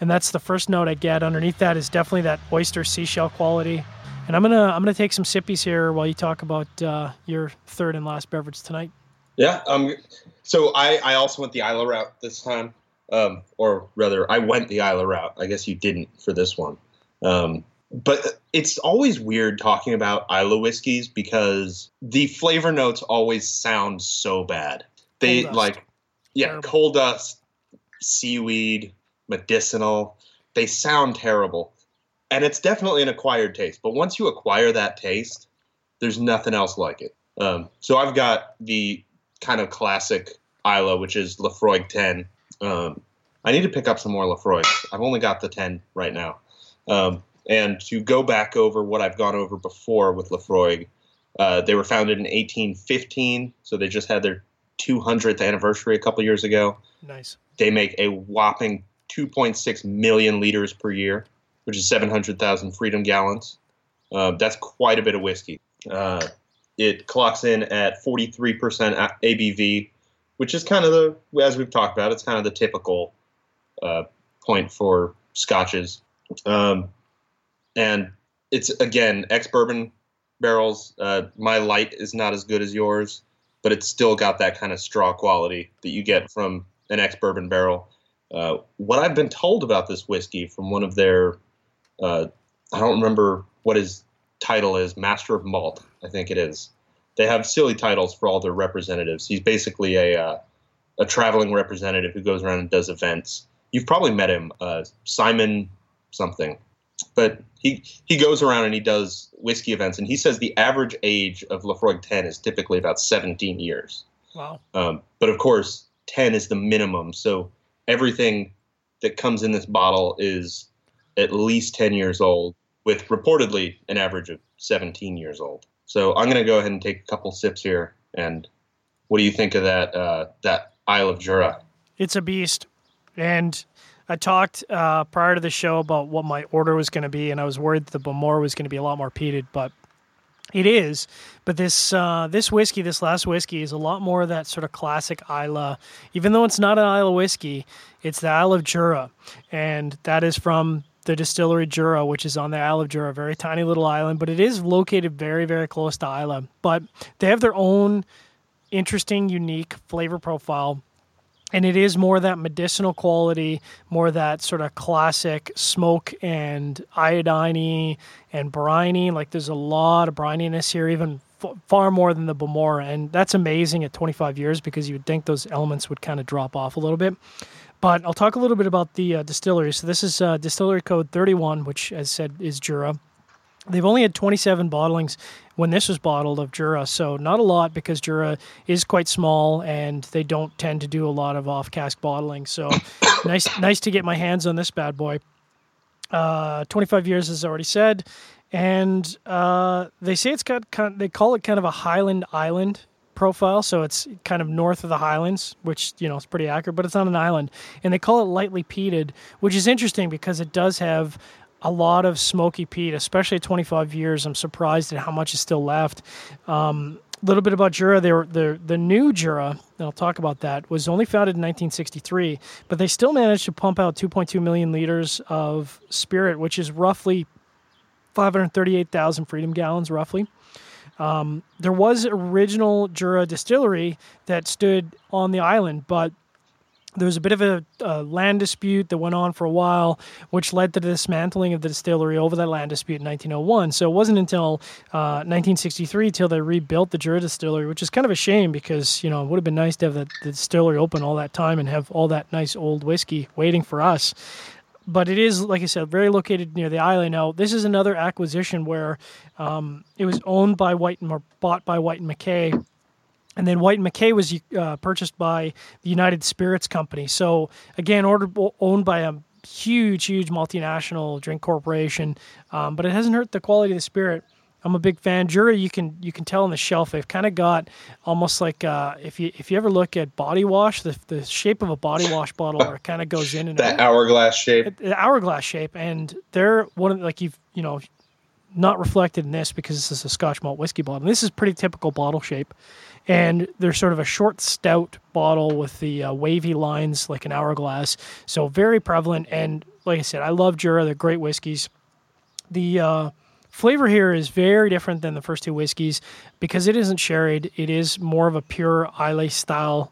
and that's the first note I get. Underneath that is definitely that oyster seashell quality. And I'm gonna take some sippies here while you talk about your third and last beverage tonight. Yeah. So I also went the Isla route this time, or rather, I went the Isla route. I guess you didn't for this one. But it's always weird talking about Isla whiskeys because the flavor notes always sound so bad. They coal dust, seaweed, medicinal. They sound terrible. And it's definitely an acquired taste. But once you acquire that taste, there's nothing else like it. So I've got the kind of classic Isla, which is Laphroaig 10. I need to pick up some more Laphroaig. I've only got the 10 right now. And to go back over what I've gone over before with Laphroaig, they were founded in 1815. So they just had their 200th anniversary a couple years ago. Nice. They make a whopping 2.6 million liters per year, which is 700,000 freedom gallons. That's quite a bit of whiskey. It clocks in at 43% ABV, which is kind of the, as we've talked about, it's kind of the typical point for scotches. And it's, again, ex-bourbon barrels. My light is not as good as yours, but it's still got that kind of straw quality that you get from an ex-bourbon barrel. What I've been told about this whiskey from one of their... I don't remember what his title is, Master of Malt, I think it is. They have silly titles for all their representatives. He's basically a traveling representative who goes around and does events. You've probably met him, Simon something. But he goes around and he does whiskey events, and he says the average age of Laphroaig 10 is typically about 17 years. Wow. But of course, 10 is the minimum, so everything that comes in this bottle is at least 10 years old, with reportedly an average of 17 years old. So I'm going to go ahead and take a couple sips here. And what do you think of that Isle of Jura? It's a beast. And I talked prior to the show about what my order was going to be, and I was worried that the Bowmore was going to be a lot more peated, but it is. But this last whiskey, is a lot more of that sort of classic Isla. Even though it's not an Isla whiskey, it's the Isle of Jura, and that is from the distillery Jura, which is on the Isle of Jura, a very tiny little island, but it is located very, very close to Isla. But they have their own interesting, unique flavor profile, and it is more that medicinal quality, more that sort of classic smoke and iodine-y and briny. Like, there's a lot of brininess here, even far more than the Bowmore, and that's amazing at 25 years because you would think those elements would kind of drop off a little bit. But I'll talk a little bit about the distillery. So this is distillery code 31, which, as said, is Jura. They've only had 27 bottlings when this was bottled of Jura, so not a lot because Jura is quite small and they don't tend to do a lot of off-cask bottling. So nice to get my hands on this bad boy. 25 years, as already said. And they say it's got they call it kind of a Highland island profile, so it's kind of north of the Highlands, which, you know, it's pretty accurate, but it's on an island, and they call it lightly peated, which is interesting because it does have a lot of smoky peat, especially at 25 years. I'm surprised at how much is still left. A little bit about Jura. The new Jura, and I'll talk about that, was only founded in 1963, but they still managed to pump out 2.2 million liters of spirit, which is roughly 538,000 freedom gallons, roughly. There was original Jura distillery that stood on the island, but There was a bit of a land dispute that went on for a while, which led to the dismantling of the distillery over that land dispute in 1901. So it wasn't until 1963 till they rebuilt the Jura distillery, which is kind of a shame because, you know, it would have been nice to have the distillery open all that time and have all that nice old whiskey waiting for us. But it is, like I said, very located near the island. Now, this is another acquisition where it was owned by White and, or bought by White and McKay. And then White and McKay was purchased by the United Spirits Company. So, again, owned by a huge, huge multinational drink corporation. But it hasn't hurt the quality of the spirit. I'm a big fan. Jura, you can tell on the shelf, they've kind of got almost like if you ever look at body wash, the shape of a body wash bottle where it kind of goes in and that hourglass shape. The hourglass shape. And they're one of, like, you know, not reflected in this because this is a Scotch malt whiskey bottle. And this is pretty typical bottle shape. And they're sort of a short, stout bottle with the wavy lines like an hourglass. So very prevalent. And like I said, I love Jura. They're great whiskeys. The flavor here is very different than the first two whiskeys because it isn't sherried. It is more of a pure Islay style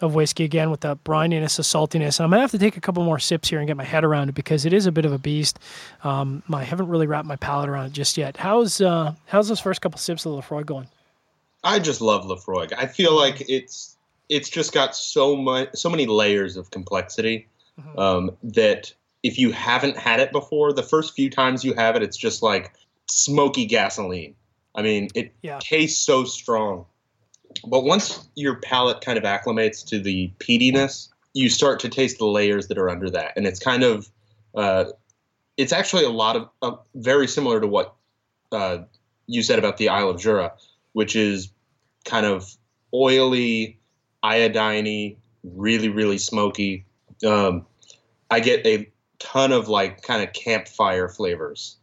of whiskey, again, with that brininess, the saltiness. And I'm going to have to take a couple more sips here and get my head around it because it is a bit of a beast. I haven't really wrapped my palate around it just yet. How's those first couple sips of Laphroaig going? I just love Laphroaig. I feel like it's just got so many layers of complexity that if you haven't had it before, the first few times you have it, it's just like smoky gasoline. I mean, it tastes so strong. But once your palate kind of acclimates to the peatiness, you start to taste the layers that are under that. And it's kind of it's actually a lot of very similar to what you said about the Isle of Jura, which is kind of oily, iodine-y, really, really smoky. I get a ton of like kind of campfire flavors,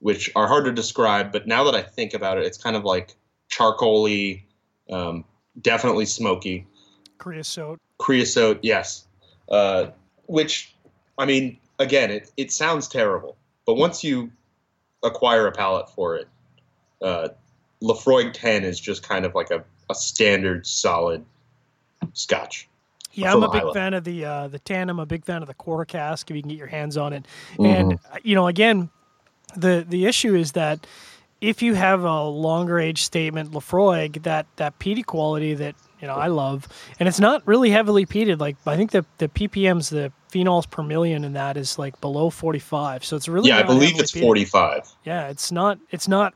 which are hard to describe. But now that I think about it, it's kind of like charcoal-y, definitely smoky. Creosote, yes. Which, I mean, again, it sounds terrible. But once you acquire a palate for it, Laphroaig 10 is just kind of like a standard solid Scotch. Yeah, I'm a big fan of the tan. I'm a big fan of the quarter cask if you can get your hands on it. Mm-hmm. And you know, again, the issue is that if you have a longer age statement Laphroaig, that peaty quality that, you know, I love, and it's not really heavily peated. Like I think the ppms, the phenols per million, and that is like below 45. So it's really, yeah, I believe it's peated. 45. Yeah, it's not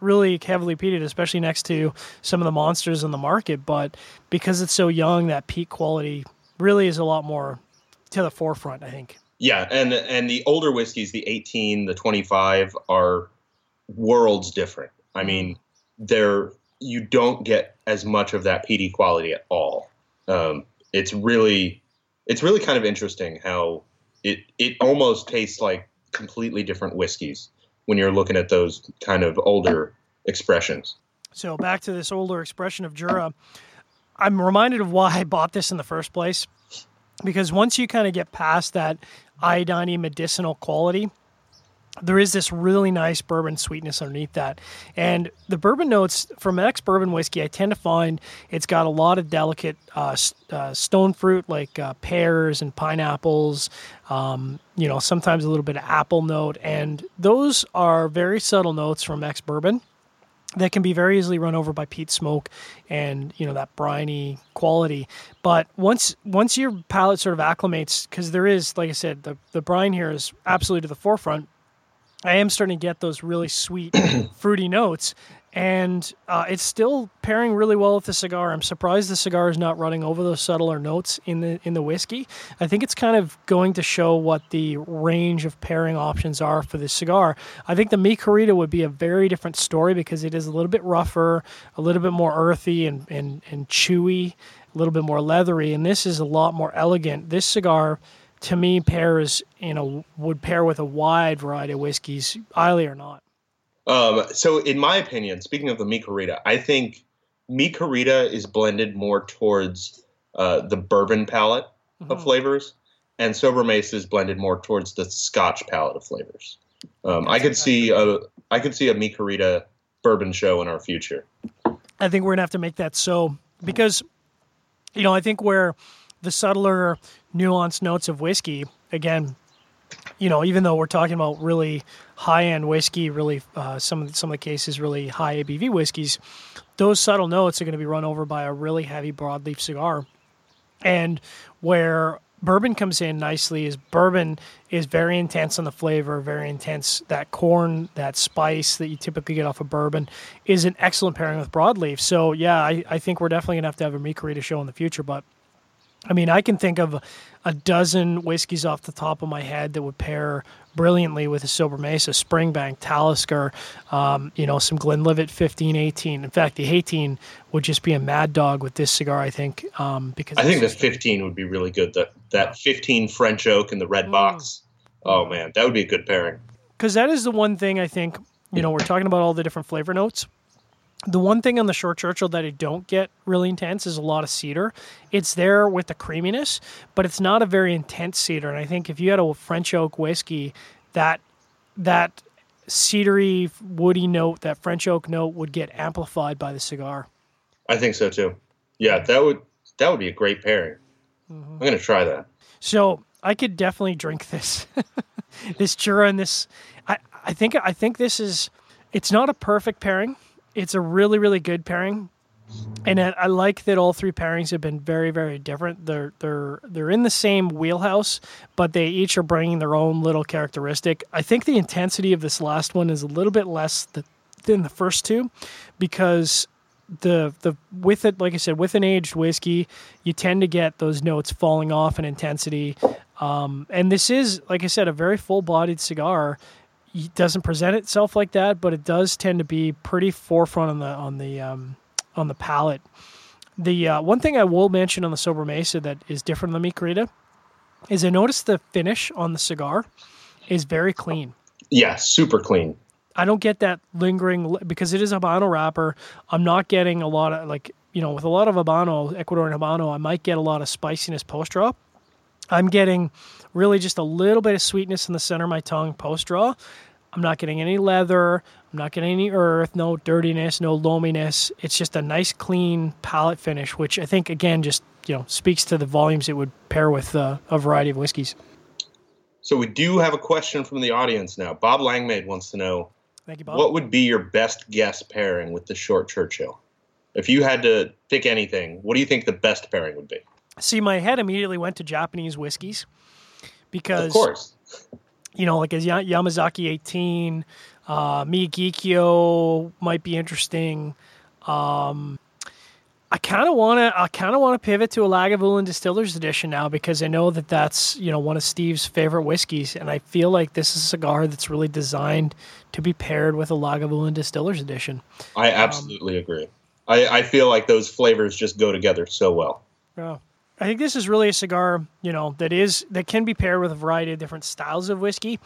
really heavily peated, especially next to some of the monsters in the market. But because it's so young, that peat quality really is a lot more to the forefront, I think. Yeah, and the older whiskeys, the 18, the 25, are worlds different. I mean, you don't get as much of that peaty quality at all. It's really kind of interesting how it almost tastes like completely different whiskeys when you're looking at those kind of older expressions. So back to this older expression of Jura, I'm reminded of why I bought this in the first place, because once you kind of get past that iodine medicinal quality, there is this really nice bourbon sweetness underneath that. And the bourbon notes from an ex-bourbon whiskey, I tend to find it's got a lot of delicate stone fruit like pears and pineapples, you know, sometimes a little bit of apple note. And those are very subtle notes from ex-bourbon that can be very easily run over by peat smoke and, you know, that briny quality. But once your palate sort of acclimates, because there is, like I said, the brine here is absolutely to the forefront, I am starting to get those really sweet, fruity notes, and it's still pairing really well with the cigar. I'm surprised the cigar is not running over those subtler notes in the whiskey. I think it's kind of going to show what the range of pairing options are for this cigar. I think the Mi Querida would be a very different story because it is a little bit rougher, a little bit more earthy and chewy, a little bit more leathery, and this is a lot more elegant. This cigar, to me, would pair with a wide variety of whiskeys, highly or not. So in my opinion, speaking of the Mi Querida, I think Mi Querida is blended more towards the bourbon palette of flavors, and Sobremesa is blended more towards the Scotch palette of flavors. I could see a Mi Querida bourbon show in our future. I think we're going to have to make that so, because, you know, I think where the subtler, nuanced notes of whiskey. Again, you know, even though we're talking about really high-end whiskey, really some of the cases really high ABV whiskeys, those subtle notes are going to be run over by a really heavy broadleaf cigar. And where bourbon comes in nicely is bourbon is very intense on the flavor, very intense. That corn, that spice that you typically get off of bourbon is an excellent pairing with broadleaf. So, yeah, I think we're definitely going to have a Mi Querida show in the future, but I mean, I can think of a dozen whiskeys off the top of my head that would pair brilliantly with a Sobremesa, Springbank, Talisker, you know, some Glenlivet 15, 18. In fact, the 18 would just be a mad dog with this cigar, I think. Because I think the 15 would be really good. That 15 French oak in the red box. Oh, man, that would be a good pairing. Because that is the one thing I think, you know, we're talking about all the different flavor notes. The one thing on the Short Churchill that I don't get really intense is a lot of cedar. It's there with the creaminess, but it's not a very intense cedar. And I think if you had a French oak whiskey, that cedary, woody note, that French oak note would get amplified by the cigar. I think so too. Yeah, that would be a great pairing. Mm-hmm. I'm going to try that. So I could definitely drink this, this Jura and this. I think this is. It's not a perfect pairing. It's a really, really good pairing, and I like that all three pairings have been very, very different. They're in the same wheelhouse, but they each are bringing their own little characteristic. I think the intensity of this last one is a little bit less than the first two, because the with it, like I said, with an aged whiskey, you tend to get those notes falling off in intensity. And this is, like I said, a very full-bodied cigar. It doesn't present itself like that, but it does tend to be pretty forefront on the palate. The one thing I will mention on the Sobremesa that is different than Mi Querida is I noticed the finish on the cigar is very clean. Yeah, super clean. I don't get that lingering because it is a Habano wrapper. I'm not getting a lot of with a lot of Habano, Ecuadorian Habano, I might get a lot of spiciness post-drop. I'm getting really just a little bit of sweetness in the center of my tongue post-draw. I'm not getting any leather. I'm not getting any earth, no dirtiness, no loaminess. It's just a nice, clean palate finish, which I think, again, just speaks to the volumes it would pair with a variety of whiskeys. So we do have a question from the audience now. Bob Langmaid wants to know, thank you, Bob. What would be your best guess pairing with the Short Churchill? If you had to pick anything, what do you think the best pairing would be? See, my head immediately went to Japanese whiskeys because, of course, like as Yamazaki 18, Miyagikyo might be interesting. I kind of want to pivot to a Lagavulin Distillers Edition now because I know that that's, one of Steve's favorite whiskeys, and I feel like this is a cigar that's really designed to be paired with a Lagavulin Distillers Edition. I absolutely agree. I feel like those flavors just go together so well. Yeah. I think this is really a cigar, that can be paired with a variety of different styles of whiskey.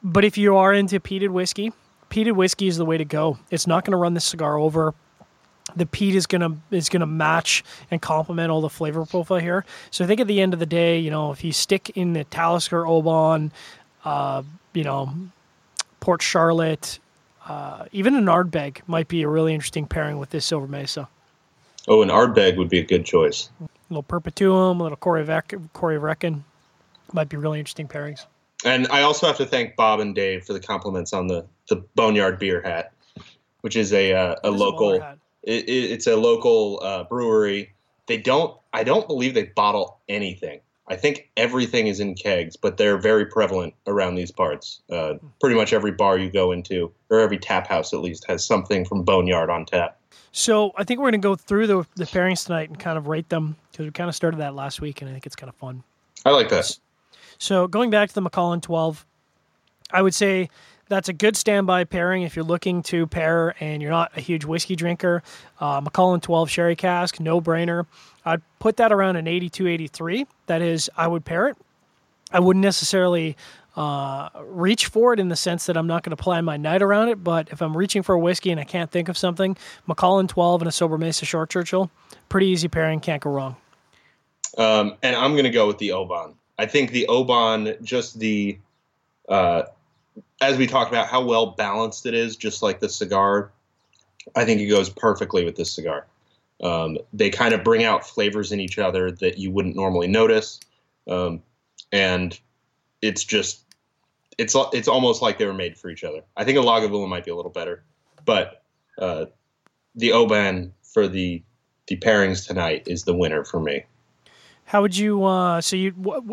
But if you are into peated whiskey is the way to go. It's not going to run this cigar over. The peat is going to match and complement all the flavor profile here. So I think at the end of the day, if you stick in the Talisker, Oban, Port Charlotte, even an Ardbeg might be a really interesting pairing with this Sobremesa. Oh, an Ardbeg would be a good choice. A little Perpetuum, a little Corey Reckon. Might be really interesting pairings. And I also have to thank Bob and Dave for the compliments on the Boneyard beer hat, which is a local. It's a local brewery. I don't believe they bottle anything. I think everything is in kegs, but they're very prevalent around these parts. Pretty much every bar you go into, or every tap house at least, has something from Boneyard on tap. So I think we're going to go through the pairings tonight and kind of rate them because we kind of started that last week, and I think it's kind of fun. I like that. So going back to the Macallan 12, I would say that's a good standby pairing if you're looking to pair and you're not a huge whiskey drinker. Macallan 12 sherry cask, no-brainer. I'd put that around an 82, 83. That is, I would pair it. I wouldn't necessarily reach for it in the sense that I'm not going to plan my night around it, but if I'm reaching for a whiskey and I can't think of something, Macallan 12 and a Sobremesa Short Churchill, pretty easy pairing, can't go wrong. And I'm going to go with the Oban. I think the Oban, just the, as we talked about how well balanced it is, just like the cigar, I think it goes perfectly with this cigar. They kind of bring out flavors in each other that you wouldn't normally notice. And it's just, it's almost like they were made for each other. I think a Lagavulin might be a little better, but the Oban for the pairings tonight is the winner for me. How would you,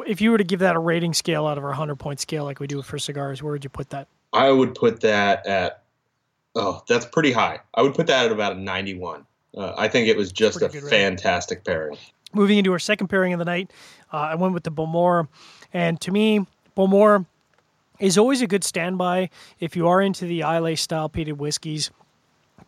if you were to give that a rating scale out of our 100-point scale like we do for cigars, where would you put that? I would put that at, that's pretty high. I would put that at about a 91. I think it was just a fantastic pairing. Moving into our second pairing of the night, I went with the Bowmore. And to me, Bowmore is always a good standby if you are into the Islay-style peated whiskeys.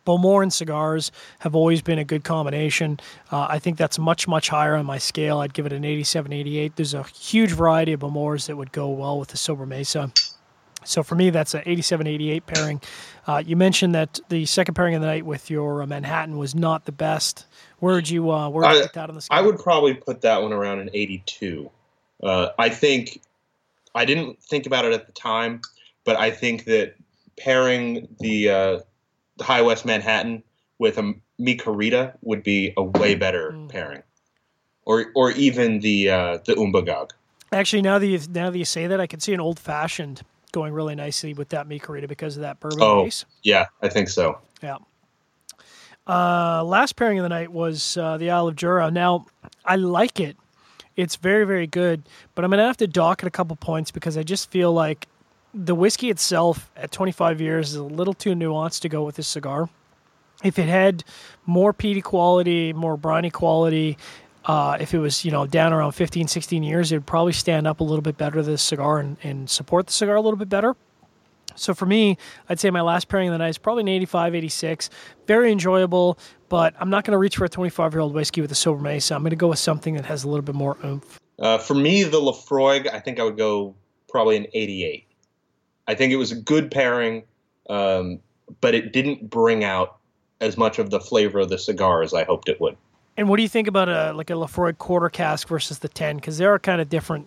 Bowmore and cigars have always been a good combination. I think that's much, much higher on my scale. I'd give it an 87, 88. There's a huge variety of Bowmores that would go well with the Sobremesa. So for me, that's an 87, 88 pairing. You mentioned that the second pairing of the night with your Manhattan was not the best. Where would you put that on the scale? I would probably put that one around an 82. I didn't think about it at the time, but I think that pairing the High West Manhattan with a Mi Querida would be a way better pairing, or even the Umbagog. Actually, now that you say that, I can see an Old Fashioned going really nicely with that Mi Querida because of that bourbon base. Yeah, I think so. Yeah. Last pairing of the night was the Isle of Jura. Now, I like it. It's very, very good, but I'm going to have to dock it a couple points because I just feel like the whiskey itself at 25 years is a little too nuanced to go with this cigar. If it had more peaty quality, more briny quality, if it was down around 15, 16 years, it would probably stand up a little bit better to the cigar and support the cigar a little bit better. So for me, I'd say my last pairing of the night is probably an 85, 86. Very enjoyable, but I'm not going to reach for a 25-year-old whiskey with a Sobremesa. I'm going to go with something that has a little bit more oomph. For me, the Laphroaig, I think I would go probably an 88. I think it was a good pairing, but it didn't bring out as much of the flavor of the cigar as I hoped it would. And what do you think about a Laphroaig quarter cask versus the 10? Because they are kind of different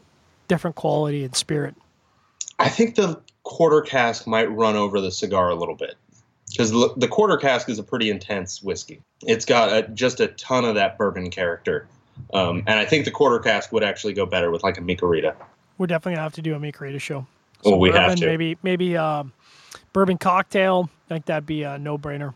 quality and spirit. I think the quarter cask might run over the cigar a little bit because the quarter cask is a pretty intense whiskey. It's got just a ton of that bourbon character. And I think the quarter cask would actually go better with like a Mi Querida. We're definitely going to have to do a Mi Querida show. So we have to. Maybe bourbon cocktail. I think that'd be a no-brainer.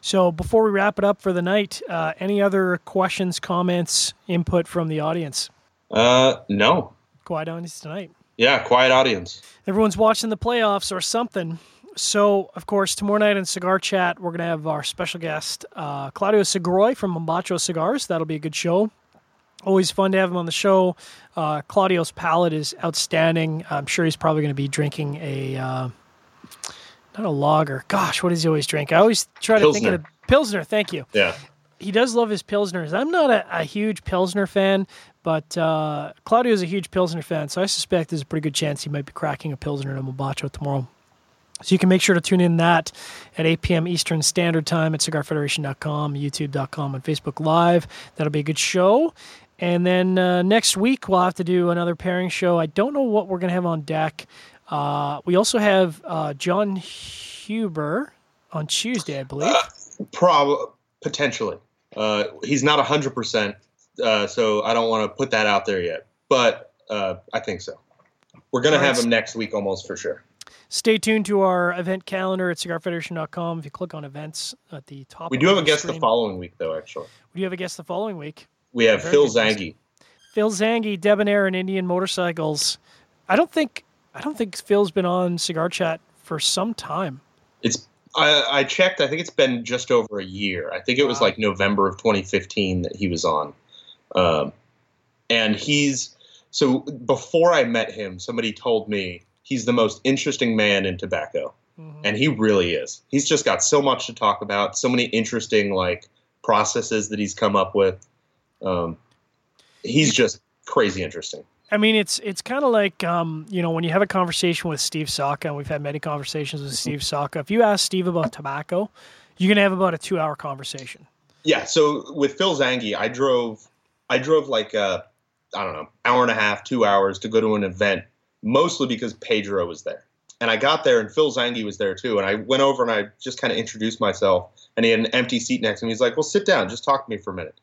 So before we wrap it up for the night, any other questions, comments, input from the audience? No. Quiet audience tonight. Yeah, quiet audience. Everyone's watching the playoffs or something. So, of course, tomorrow night in Cigar Chat, we're going to have our special guest, Claudio Segroy from Mombacho Cigars. That'll be a good show. Always fun to have him on the show. Claudio's palate is outstanding. I'm sure he's probably going to be drinking not a lager. Gosh, what does he always drink? I always try to think of the Pilsner. Thank you. Yeah. He does love his Pilsners. I'm not a huge Pilsner fan, but Claudio's a huge Pilsner fan, so I suspect there's a pretty good chance he might be cracking a Pilsner in Mombacho tomorrow. So you can make sure to tune in that at 8 p.m. Eastern Standard Time at CigarFederation.com, YouTube.com, and Facebook Live. That'll be a good show. And then next week, we'll have to do another pairing show. I don't know what we're going to have on deck. We also have John Huber on Tuesday, I believe. Potentially. He's not 100%, so I don't want to put that out there yet. But I think so. We're going to have him next week almost for sure. Stay tuned to our event calendar at CigarFederation.com. If you click on events at the top. We do have a guest the following week, though, actually. We do have a guest the following week. We have Phil Zanghi. Phil Zanghi, Debonair and Indian Motorcycles. I don't think Phil's been on Cigar Chat for some time. I checked. I think it's been just over a year. I think it was like November of 2015 that he was on. And so before I met him, somebody told me he's the most interesting man in tobacco. Mm-hmm. And he really is. He's just got so much to talk about, so many interesting processes that he's come up with. He's just crazy interesting. I mean, it's kind of like, when you have a conversation with Steve Saka, and we've had many conversations with Steve Saka, if you ask Steve about tobacco, you're going to have about a 2-hour conversation. Yeah. So with Phil Zanghi, I drove hour and a half, 2 hours to go to an event, mostly because Pedro was there. And I got there and Phil Zanghi was there too. And I went over and I just kind of introduced myself. and he had an empty seat next to me. He's like, well, sit down, just talk to me for a minute.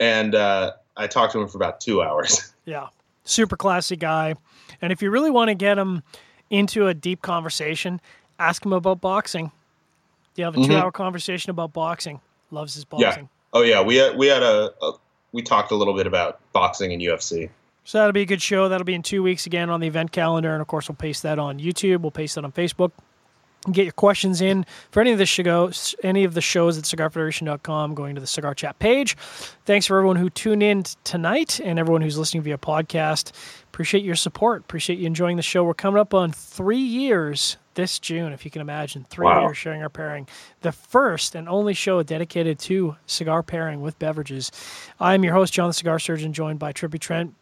And I talked to him for about 2 hours. Yeah, super classy guy. And if you really want to get him into a deep conversation, ask him about boxing. You have a 2 hour conversation about boxing. Loves his boxing. Yeah. Oh yeah, we talked a little bit about boxing and UFC. So that'll be a good show. That'll be in 2 weeks again on the event calendar. And, of course, we'll paste that on YouTube. We'll paste that on Facebook. And get your questions in for any of the shows at CigarFederation.com, going to the Cigar Chat page. Thanks for everyone who tuned in tonight and everyone who's listening via podcast. Appreciate your support. Appreciate you enjoying the show. We're coming up on 3 years this June, if you can imagine. Three years sharing our pairing. The first and only show dedicated to cigar pairing with beverages. I'm your host, John the Cigar Surgeon, joined by Trippy Trent.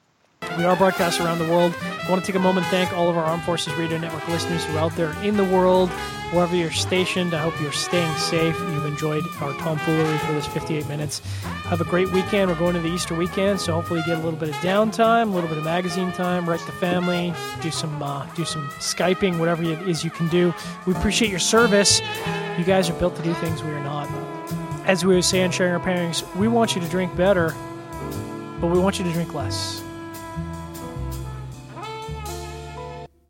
We are broadcast around the world. I want to take a moment and thank all of our Armed Forces Radio Network listeners who are out there in the world, wherever you're stationed. I hope you're staying safe. You've enjoyed our tomfoolery for this 58 minutes. Have a great weekend. We're going to the Easter weekend, so hopefully you get a little bit of downtime, a little bit of magazine time, write the family, do some Skyping, whatever it is you can do. We appreciate your service. You guys are built to do things we are not. As we were saying, sharing our pairings, we want you to drink better, but we want you to drink less.